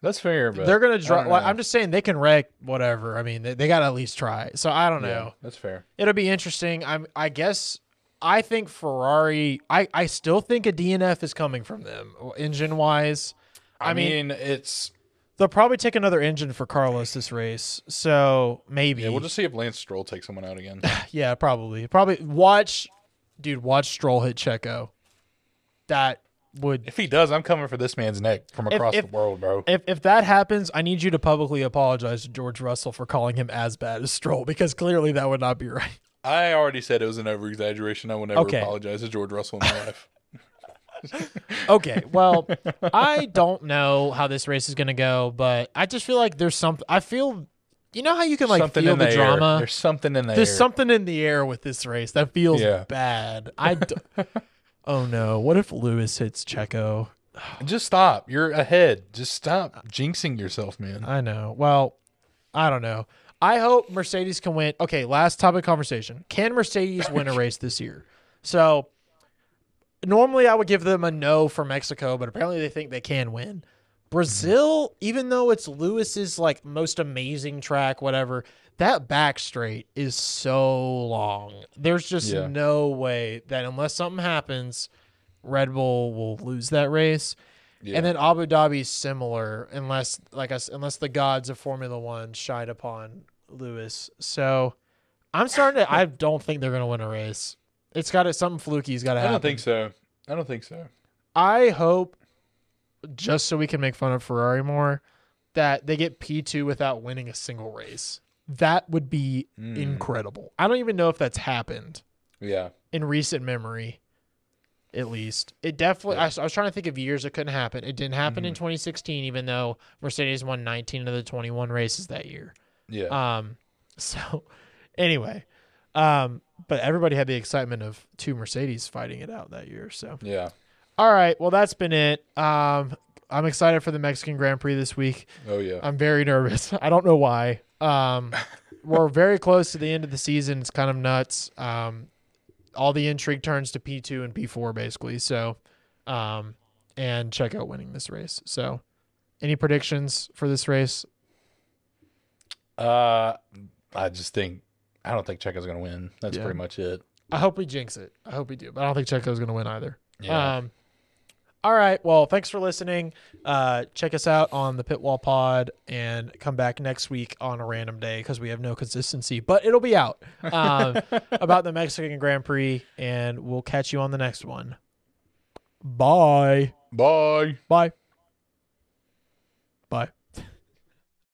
That's fair, but they're gonna drive. Like, I'm just saying they can wreck whatever. I mean, they, they got to at least try. So I don't yeah, know. That's fair. It'll be interesting. I'm. I guess. I think Ferrari. I. I still think a D N F is coming from them, engine wise. I, I mean, mean, it's. They'll probably take another engine for Carlos this race, so maybe. Yeah, we'll just see if Lance Stroll takes someone out again. yeah, probably. Probably watch, dude, watch Stroll hit Checo. That would. If he does, I'm coming for this man's neck from across if, if, the world, bro. If if that happens, I need you to publicly apologize to George Russell for calling him as bad as Stroll, because clearly that would not be right. I already said it was an over-exaggeration. I will never okay. apologize to George Russell in my life. Okay, well, I don't know how this race is going to go, but I just feel like there's something. I feel, you know how you can like something feel in the, the drama? Air. There's something in the There's air. something in the air with this race that feels yeah. bad. I d- oh, no. What if Lewis hits Checo? Just stop. You're ahead. Just stop jinxing yourself, man. I know. Well, I don't know. I hope Mercedes can win. Okay, last topic of conversation. Can Mercedes win a race this year? So normally I would give them a no for Mexico, but apparently they think they can win. Brazil, even though it's Lewis's like most amazing track, whatever, that back straight is so long. There's just yeah. no way that unless something happens, Red Bull will lose that race. Yeah. And then Abu Dhabi is similar, unless like I, unless the gods of Formula One shied upon Lewis. So I'm starting to. I don't think they're going to win a race. It's got to, something fluky's got to happen. I don't think so. I don't think so. I hope, just so we can make fun of Ferrari more, that they get P two without winning a single race. That would be mm. incredible. I don't even know if that's happened. Yeah. In recent memory, at least. It definitely, yeah. I, I was trying to think of years it couldn't happen. It didn't happen mm. in twenty sixteen, even though Mercedes won nineteen of the twenty-one races that year. Yeah. Um. So, anyway. Um. But everybody had the excitement of two Mercedes fighting it out that year. So, yeah. All right. Well, that's been it. Um, I'm excited for the Mexican Grand Prix this week. Oh, yeah. I'm very nervous. I don't know why. Um, we're very close to the end of the season. It's kind of nuts. Um, all the intrigue turns to P two and P four, basically. So, um, and Checo winning this race. So, any predictions for this race? Uh, I just think, I don't think Checo's going to win. That's yeah. pretty much it. I hope we jinx it. I hope we do. But I don't think Checo's going to win either. Yeah. Um, all right. Well, thanks for listening. Uh, check us out on the Pit Wall Pod and come back next week on a random day because we have no consistency, but it'll be out um, about the Mexican Grand Prix, and we'll catch you on the next one. Bye. Bye. Bye. Bye.